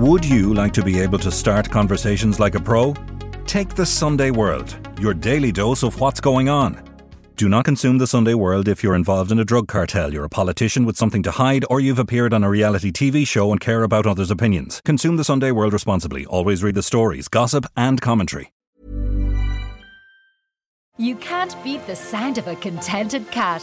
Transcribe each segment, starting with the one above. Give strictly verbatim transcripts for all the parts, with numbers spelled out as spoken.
Would you like to be able to start conversations like a pro? Take the Sunday World, your daily dose of what's going on. Do not consume the Sunday World if you're involved in a drug cartel, you're a politician with something to hide, or you've appeared on a reality T V show and care about others' opinions. Consume the Sunday World responsibly. Always read the stories, gossip and commentary. You can't beat the sound of a contented cat.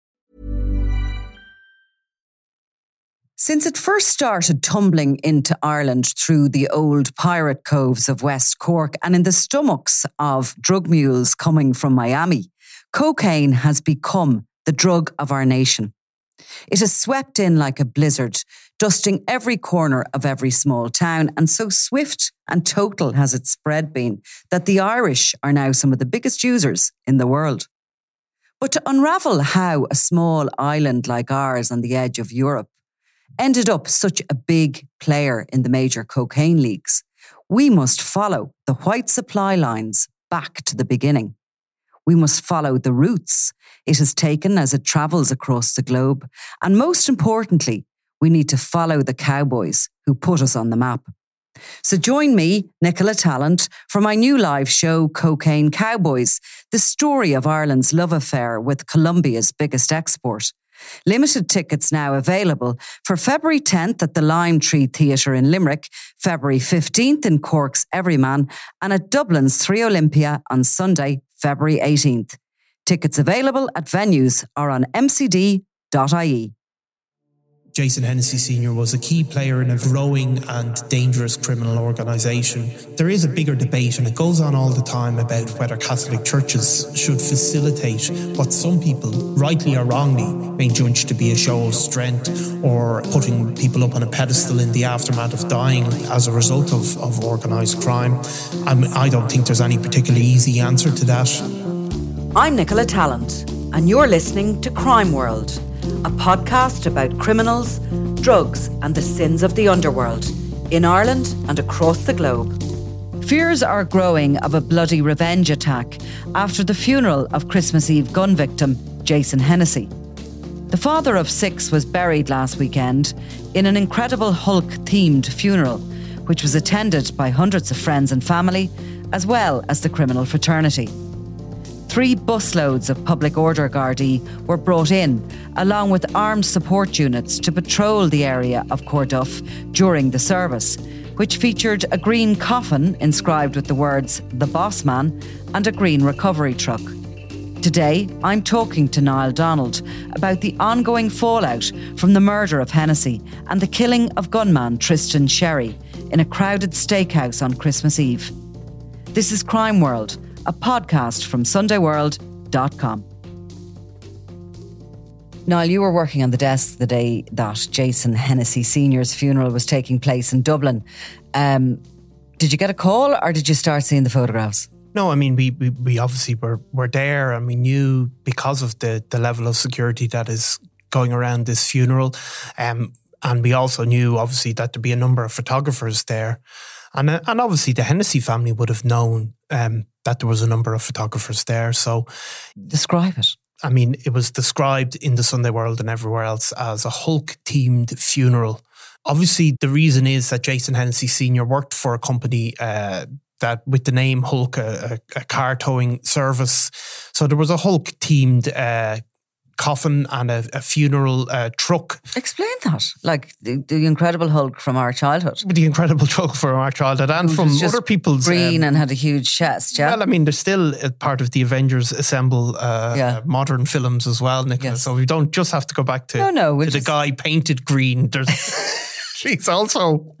Since it first started tumbling into Ireland through the old pirate coves of West Cork and in the stomachs of drug mules coming from Miami, cocaine has become the drug of our nation. It has swept in like a blizzard, dusting every corner of every small town, and so swift and total has its spread been that the Irish are now some of the biggest users in the world. But to unravel how a small island like ours on the edge of Europe ended up such a big player in the major cocaine leagues, we must follow the white supply lines back to the beginning. We must follow the routes it has taken as it travels across the globe. And most importantly, we need to follow the cowboys who put us on the map. So join me, Nicola Tallant, for my new live show, Cocaine Cowboys, the story of Ireland's love affair with Colombia's biggest export. Limited tickets now available for February tenth at the Lime Tree Theatre in Limerick, February fifteenth in Cork's Everyman, and at Dublin's Three Olympia on Sunday, February eighteenth. Tickets available at venues or on m c d dot i e. Jason Hennessy Senior was a key player in a growing and dangerous criminal organisation. There is a bigger debate, and it goes on all the time, about whether Catholic churches should facilitate what some people, rightly or wrongly, may judge to be a show of strength, or putting people up on a pedestal in the aftermath of dying as a result of, of organised crime. I mean, I don't think there's any particularly easy answer to that. I'm Nicola Tallant, and you're listening to Crime World, a podcast about criminals, drugs and the sins of the underworld in Ireland and across the globe. Fears are growing of a bloody revenge attack after the funeral of Christmas Eve gun victim Jason Hennessy. The father of six was buried last weekend in an incredible Hulk-themed funeral, which was attended by hundreds of friends and family, as well as the criminal fraternity. Three busloads of Public Order Gardaí were brought in, along with armed support units, to patrol the area of Corduff during the service, which featured a green coffin inscribed with the words, "The Boss Man," and a green recovery truck. Today, I'm talking to Niall Donald about the ongoing fallout from the murder of Hennessy and the killing of gunman Tristan Sherry in a crowded steakhouse on Christmas Eve. This is Crime World, a podcast from Sunday world dot com. Niall, you were working on the desk the day that Jason Hennessy Senior's funeral was taking place in Dublin. Um, did you get a call, or did you start seeing the photographs? No, I mean, we we, we obviously were, were there, and we knew, because of the, the level of security that is going around this funeral, um, and we also knew, obviously, that there'd be a number of photographers there. And and obviously the Hennessy family would have known um, that there was a number of photographers there. So describe it. I mean, it was described in the Sunday World and everywhere else as a Hulk-themed funeral. Obviously, the reason is that Jason Hennessy Senior worked for a company uh, that with the name Hulk, a, a, a car towing service. So there was a Hulk-themed uh, coffin and a, a funeral uh, truck. Explain that. Like the, the Incredible Hulk from our childhood. The Incredible Hulk from our childhood and Who from other people's... green um, and had a huge chest, yeah? Well, I mean, they're still part of the Avengers Assemble uh, yeah. uh, modern films as well, Nicola. Yes. So we don't just have to go back to, no, no, we'll to just... the guy painted green. There's... She's also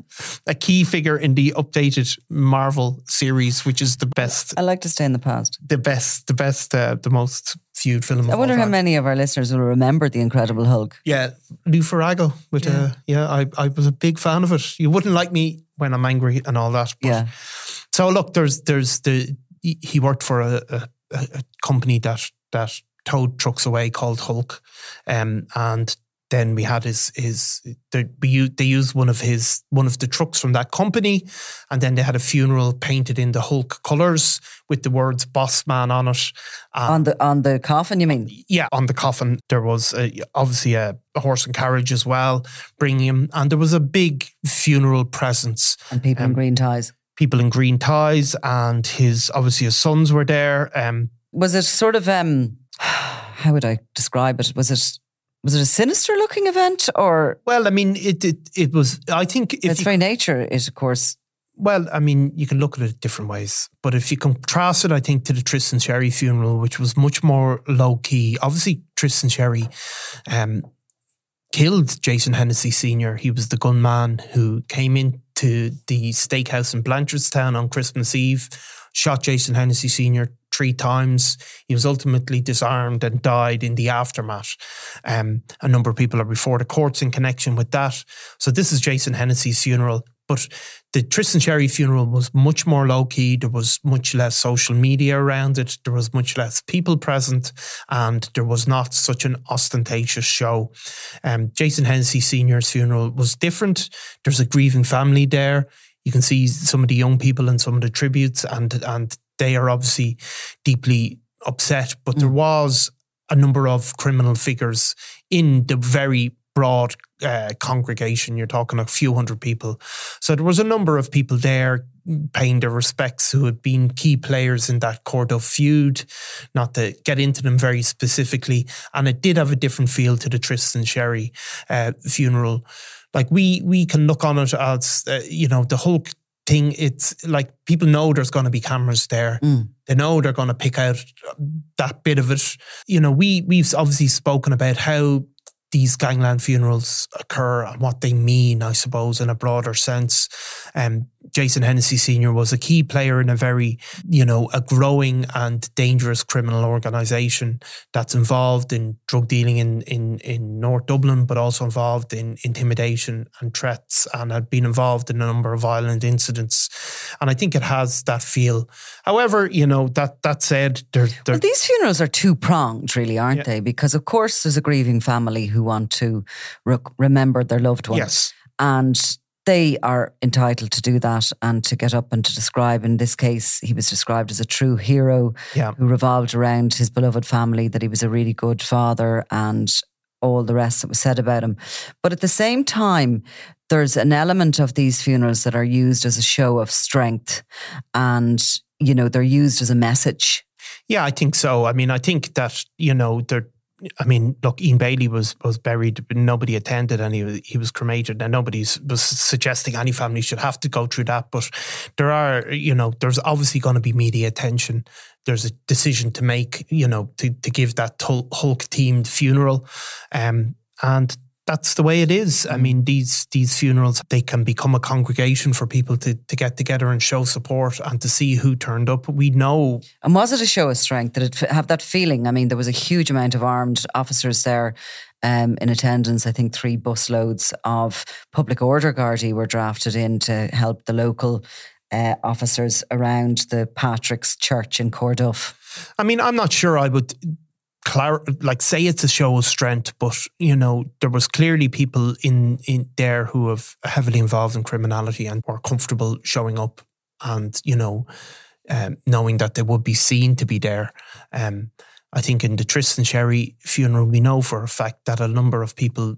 a key figure in the updated Marvel series, which is the best. I like to stay in the past. The best, the best, uh, the most viewed film. I wonder how many of our listeners will remember The Incredible Hulk. Yeah, Lou Ferrigno. With yeah, uh, yeah I, I was a big fan of it. You wouldn't like me when I'm angry and all that. But yeah. So look, there's, there's the. He worked for a, a, a company that that towed trucks away called Hulk, um, and. Then we had his his they used one of his one of the trucks from that company, and then they had a funeral painted in the Hulk colours with the words "Boss Man" on it. Um, on the on the coffin, you mean? Yeah, on the coffin there was a, obviously a, a horse and carriage as well, bringing him, and there was a big funeral presence and people um, in green ties. People in green ties, and his obviously his sons were there. Um, was it sort of um, how would I describe it? Was it? Was it a sinister-looking event, or? Well, I mean, it it, it was. I think if its very nature is, of course. Well, I mean, you can look at it different ways, but if you contrast it, I think, to the Tristan Sherry funeral, which was much more low key. Obviously, Tristan Sherry um, killed Jason Hennessy Senior He was the gunman who came into the steakhouse in Blanchardstown on Christmas Eve, shot Jason Hennessy Senior three times. He was ultimately disarmed and died in the aftermath. Um, a number of people are before the courts in connection with that. So this is Jason Hennessy's funeral, but the Tristan Sherry funeral was much more low-key. There was much less social media around it. There was much less people present, and there was not such an ostentatious show. Um, Jason Hennessy Senior's funeral was different. There's a grieving family there. You can see some of the young people and some of the tributes, and and they are obviously deeply upset. But mm. there was a number of criminal figures in the very broad uh, congregation. You're talking a few hundred people. So there was a number of people there paying their respects who had been key players in that Corduff feud, not to get into them very specifically. And it did have a different feel to the Tristan Sherry uh, funeral. Like we we can look on it as, uh, you know, the Hulk thing, it's like people know there's going to be cameras there. Mm. They know they're going to pick out that bit of it. You know, we, we've obviously spoken about how these gangland funerals occur and what they mean, I suppose, in a broader sense. Um, Jason Hennessy Senior was a key player in a very, you know, a growing and dangerous criminal organisation that's involved in drug dealing in, in, in North Dublin, but also involved in intimidation and threats, and had been involved in a number of violent incidents. And I think it has that feel. However, you know, that that said... They're, they're well, these funerals are two-pronged, really, aren't yeah. they? Because, of course, there's a grieving family who want to re- remember their loved ones. Yes. And... they are entitled to do that and to get up and to describe. In this case, he was described as a true hero yeah. who revolved around his beloved family, that he was a really good father and all the rest that was said about him. But at the same time, there's an element of these funerals that are used as a show of strength, and, you know, they're used as a message. Yeah, I think so. I mean, I think that, you know, they're, I mean, look, Ian Bailey was was buried, but nobody attended, and he was, he was cremated. And nobody was suggesting any family should have to go through that. But there are, you know, there's obviously going to be media attention. There's a decision to make, you know, to, to give that Hulk-themed funeral. Um, and that's the way it is. I mean, these these funerals, they can become a congregation for people to, to get together and show support and to see who turned up. We know. And was it a show of strength? Did it have that feeling? I mean, there was a huge amount of armed officers there um, in attendance. I think three busloads of public order Gardaí were drafted in to help the local uh, officers around the Patrick's Church in Corduff. I mean, I'm not sure I would... Clar- like say it's a show of strength, but, you know, there was clearly people in, in there who have heavily involved in criminality and were comfortable showing up and, you know, um, knowing that they would be seen to be there. Um, I think in the Tristan Sherry funeral, we know for a fact that a number of people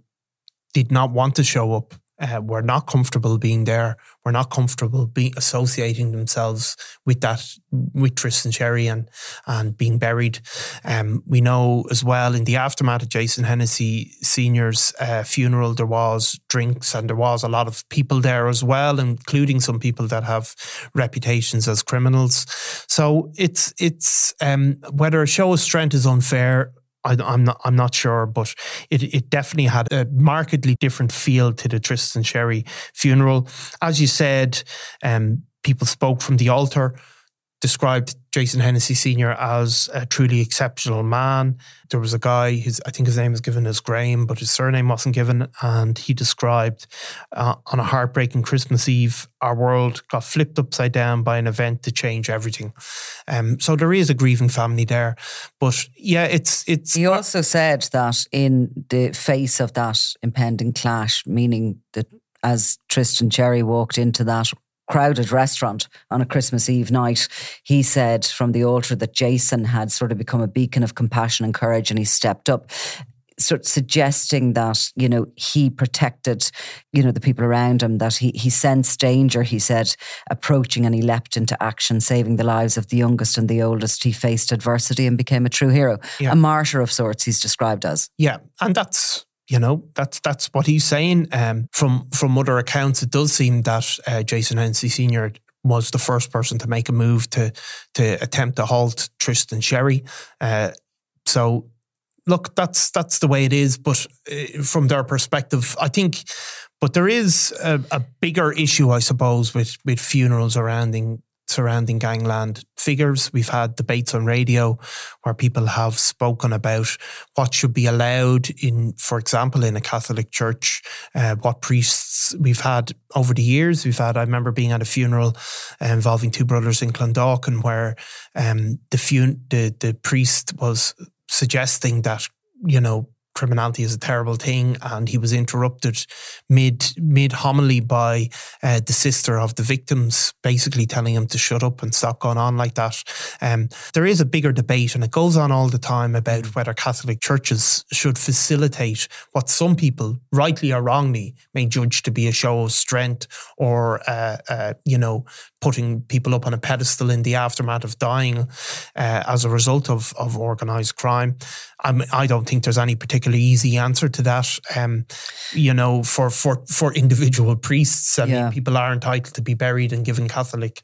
did not want to show up. uh, were not comfortable being there, were not comfortable be associating themselves with that, with Tristan Sherry and, and being buried. Um, we know as well in the aftermath of Jason Hennessy Senior's uh, funeral, there was drinks and there was a lot of people there as well, including some people that have reputations as criminals. So it's, it's um, whether a show of strength is unfair, I, I'm not. I'm not sure, but it, it definitely had a markedly different feel to the Tristan Sherry funeral. As you said, um, people spoke from the altar, described Jason Hennessy Senior as a truly exceptional man. There was a guy who's, I think his name was given as Graham, but his surname wasn't given, and he described uh, on a heartbreaking Christmas Eve, our world got flipped upside down by an event to change everything. Um, so there is a grieving family there, but yeah, it's it's. He also said that in the face of that impending clash, meaning that as Tristan Sherry walked into that crowded restaurant on a Christmas Eve night, he said from the altar that Jason had sort of become a beacon of compassion and courage, and he stepped up, sort of suggesting that, you know, he protected, you know, the people around him, that he he sensed danger, he said, approaching, and he leapt into action, saving the lives of the youngest and the oldest. He faced adversity and became a true hero. Yeah. A martyr of sorts, he's described as. Yeah, and that's... You know, that's that's what he's saying. Um, from from other accounts, it does seem that uh, Jason Hennessy Senior was the first person to make a move to to attempt to halt Tristan Sherry. Uh, so, look, that's that's the way it is. But uh, from their perspective, I think. But there is a, a bigger issue, I suppose, with with funerals surrounding surrounding gangland figures. We've had debates on radio where people have spoken about what should be allowed in, for example, in a Catholic church, uh, what priests we've had over the years. We've had, I remember being at a funeral involving two brothers in Clondalkin where um, the, fun- the, the priest was suggesting that, you know, criminality is a terrible thing, and he was interrupted mid mid homily by uh, the sister of the victims, basically telling him to shut up and stop going on like that. Um, there is a bigger debate, and it goes on all the time, about whether Catholic churches should facilitate what some people, rightly or wrongly, may judge to be a show of strength, or uh, uh, you know, putting people up on a pedestal in the aftermath of dying uh, as a result of of organised crime. I mean, I don't think there's any particular easy answer to that, um, you know, for for for individual priests. I yeah. mean, people are entitled to be buried and given Catholic,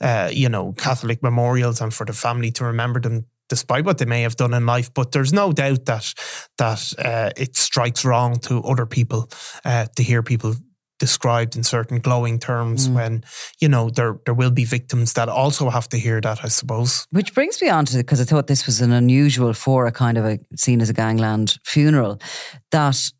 uh, you know, Catholic memorials, and for the family to remember them despite what they may have done in life. But there's no doubt that that uh, it strikes wrong to other people uh, to hear people described in certain glowing terms mm. when, you know, there there will be victims that also have to hear that, I suppose. Which brings me on to, because I thought this was an unusual for a kind of a seen as a gangland funeral, that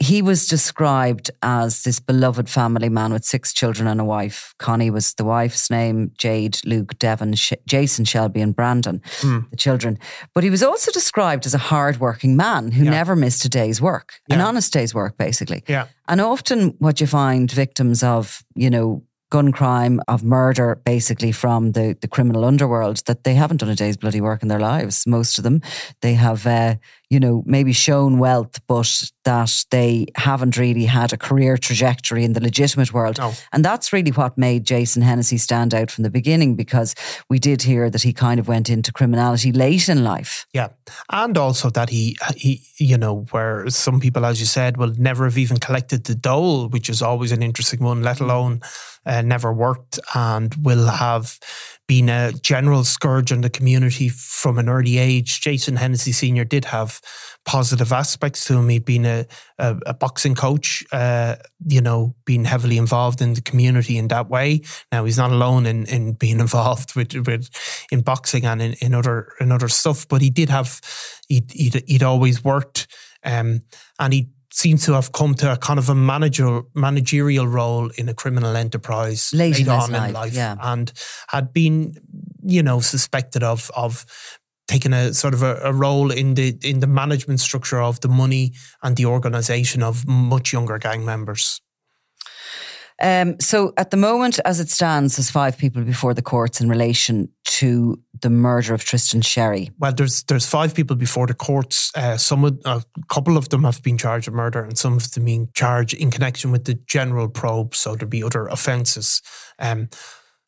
he was described as this beloved family man with six children and a wife. Connie was the wife's name, Jade, Luke, Devon, Sh- Jason, Shelby and Brandon, mm. the children. But he was also described as a hardworking man who yeah. never missed a day's work, yeah. an honest day's work, basically. Yeah. And often what you find victims of, you know, gun crime, of murder, basically from the, the criminal underworld, that they haven't done a day's bloody work in their lives. Most of them, they have, uh, you know, maybe shown wealth, but that they haven't really had a career trajectory in the legitimate world. No. And that's really what made Jason Hennessy stand out from the beginning, because we did hear that he kind of went into criminality late in life. Yeah. And also that he, he you know, where some people, as you said, will never have even collected the dole, which is always an interesting one, let alone... Uh, never worked, and will have been a general scourge on the community from an early age. Jason Hennessy Senior did have positive aspects to him. He'd been a, a, a boxing coach, uh, you know, been heavily involved in the community in that way. Now, he's not alone in, in being involved with, with in boxing and in, in other in other stuff, but he did have, he'd, he'd, he'd always worked, um, and he seems to have come to a kind of a manager, managerial role in a criminal enterprise late, late on in life, life yeah. and had been, you know, suspected of of taking a sort of a, a role in the in the management structure of the money and the organisation of much younger gang members. Um, so at the moment, as it stands, there's five people before the courts in relation to the murder of Tristan Sherry? Well, there's there's five people before the courts. Uh, some of, a couple of them have been charged with murder, and some of them being charged in connection with the general probe. So there'd be other offences. Um,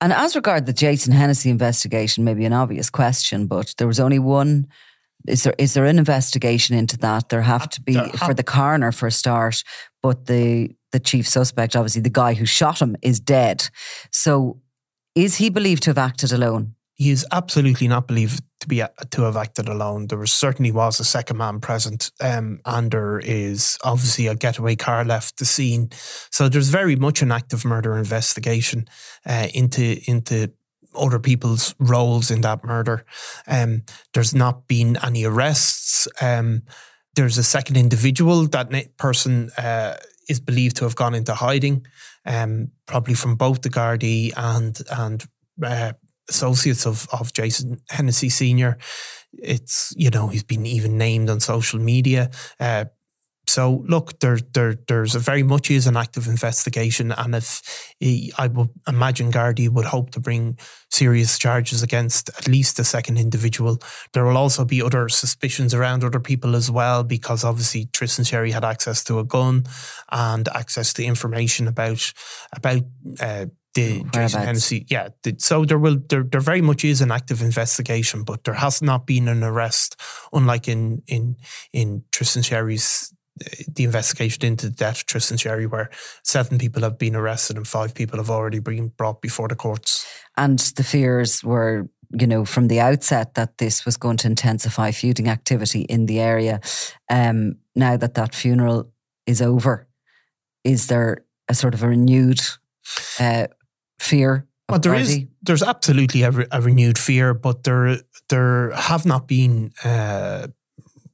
and as regard the Jason Hennessy investigation, maybe an obvious question, but there was only one. Is there is there an investigation into that? There have to be have, for the coroner for a start, but the the chief suspect, obviously the guy who shot him, is dead. So is he believed to have acted alone? He is absolutely not believed to be to have acted alone. There was, certainly was a second man present, um, and there is obviously a getaway car left the scene. So there's very much an active murder investigation uh, into into. other people's roles in that murder. Um, there's not been any arrests. Um, there's a second individual. That person uh, is believed to have gone into hiding, um, probably from both the Gardaí and and uh, associates of, of Jason Hennessy Senior It's, you know, he's been even named on social media. Uh, so look, there there there's a very much is an active investigation, and if he, I would imagine Gardaí would hope to bring serious charges against at least the second individual. There will also be other suspicions around other people as well, because obviously Tristan Sherry had access to a gun and access to information about about uh, the Jason Hennessy. Yeah, the, so there will there there very much is an active investigation, but there has not been an arrest, unlike in in in Tristan Sherry's. The investigation into the death of Tristan Sherry, where seven people have been arrested and five people have already been brought before the courts. And the fears were, you know, from the outset that this was going to intensify feuding activity in the area. Um, now that that funeral is over, is there a sort of a renewed uh, fear? Well, there is, there's absolutely a, re- a renewed fear, but there, there have not been... Uh,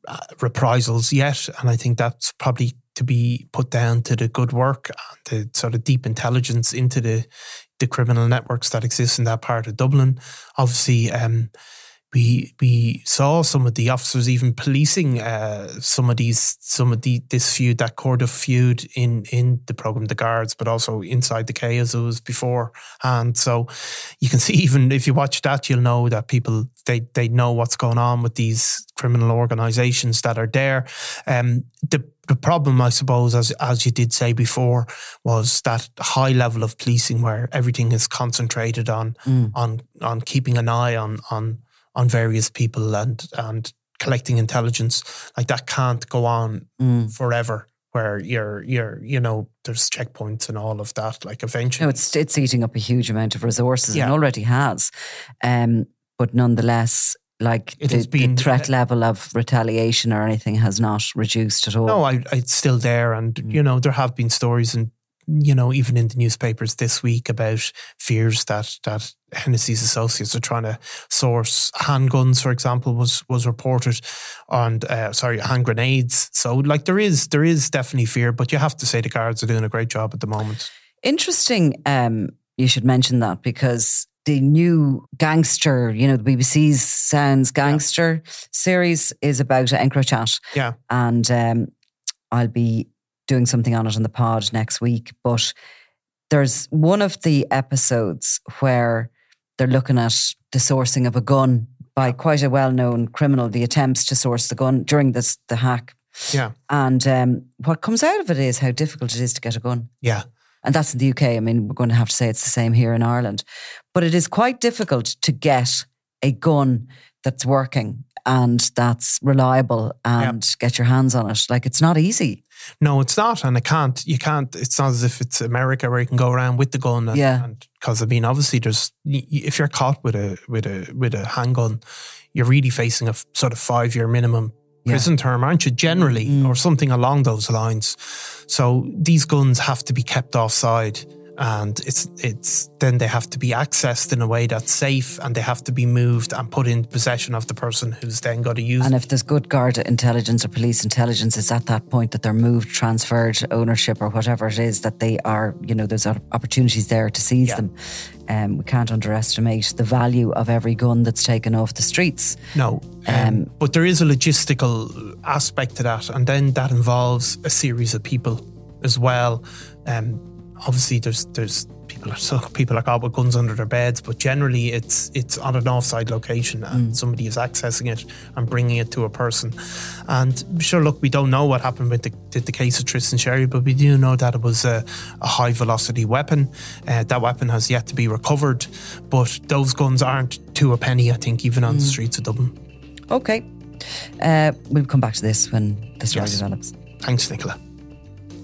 Uh, reprisals yet, and I think that's probably to be put down to the good work and the sort of deep intelligence into the the criminal networks that exist in that part of Dublin. Obviously, um, we we saw some of the officers even policing uh, some of these some of the this feud, that Corduff feud in in the programme The Guards, but also inside the K as it was before. And so you can see, even if you watch that, you'll know that people they they know what's going on with these criminal organisations that are there. Um, the the problem, I suppose, as as you did say before, was that high level of policing where everything is concentrated on mm. on on keeping an eye on on on various people and and collecting intelligence. Like, that can't go on mm. forever. Where you're you're you know there's checkpoints and all of that. Like, eventually, no, it's it's eating up a huge amount of resources yeah. and already has. Um, but nonetheless. Like it the, has been, the threat level of retaliation or anything has not reduced at all. No, I, it's still there. And, mm. you know, there have been stories and, you know, even in the newspapers this week about fears that, that Hennessy's associates are trying to source handguns, for example, was was reported, and uh, sorry, hand grenades. So like there is, there is definitely fear, but you have to say the guards are doing a great job at the moment. Interesting um, you should mention that, because... the new gangster, you know, the B B C's Sounds Gangster yeah. series is about EncroChat. Yeah. And um, I'll be doing something on it on the pod next week. But there's one of the episodes where they're looking at the sourcing of a gun by quite a well-known criminal, the attempts to source the gun during this the hack. Yeah. And um, what comes out of it is how difficult it is to get a gun. Yeah. And that's in the U K. I mean, we're going to have to say it's the same here in Ireland. But it is quite difficult to get a gun that's working and that's reliable and yep. get your hands on it. Like, it's not easy. No, it's not. And it can't, you can't, it's not as if it's America where you can go around with the gun. And, yeah. Because, I mean, obviously there's, if you're caught with a, with a, with a handgun, you're really facing a sort of five year minimum prison yeah. term, aren't you, generally, mm. or something along those lines. So these guns have to be kept offside, and it's it's then they have to be accessed in a way that's safe, and they have to be moved and put in possession of the person who's then got to use them. And if there's good Garda intelligence or police intelligence, it's at that point that they're moved, transferred, ownership or whatever it is, that they are, you know, there's opportunities there to seize yeah. them. Um, we can't underestimate the value of every gun that's taken off the streets. No, um, um, but there is a logistical aspect to that, and then that involves a series of people as well. Um, obviously, there's there's people are so people are caught with guns under their beds, but generally it's it's on an offside location and mm. somebody is accessing it and bringing it to a person. And sure, look, we don't know what happened with the, the case of Tristan Sherry, but we do know that it was a, a high velocity weapon. Uh, that weapon has yet to be recovered, but those guns aren't to a penny, I think, even on mm. the streets of Dublin. Okay. Uh, we'll come back to this when the story yes. develops. Thanks, Nicola.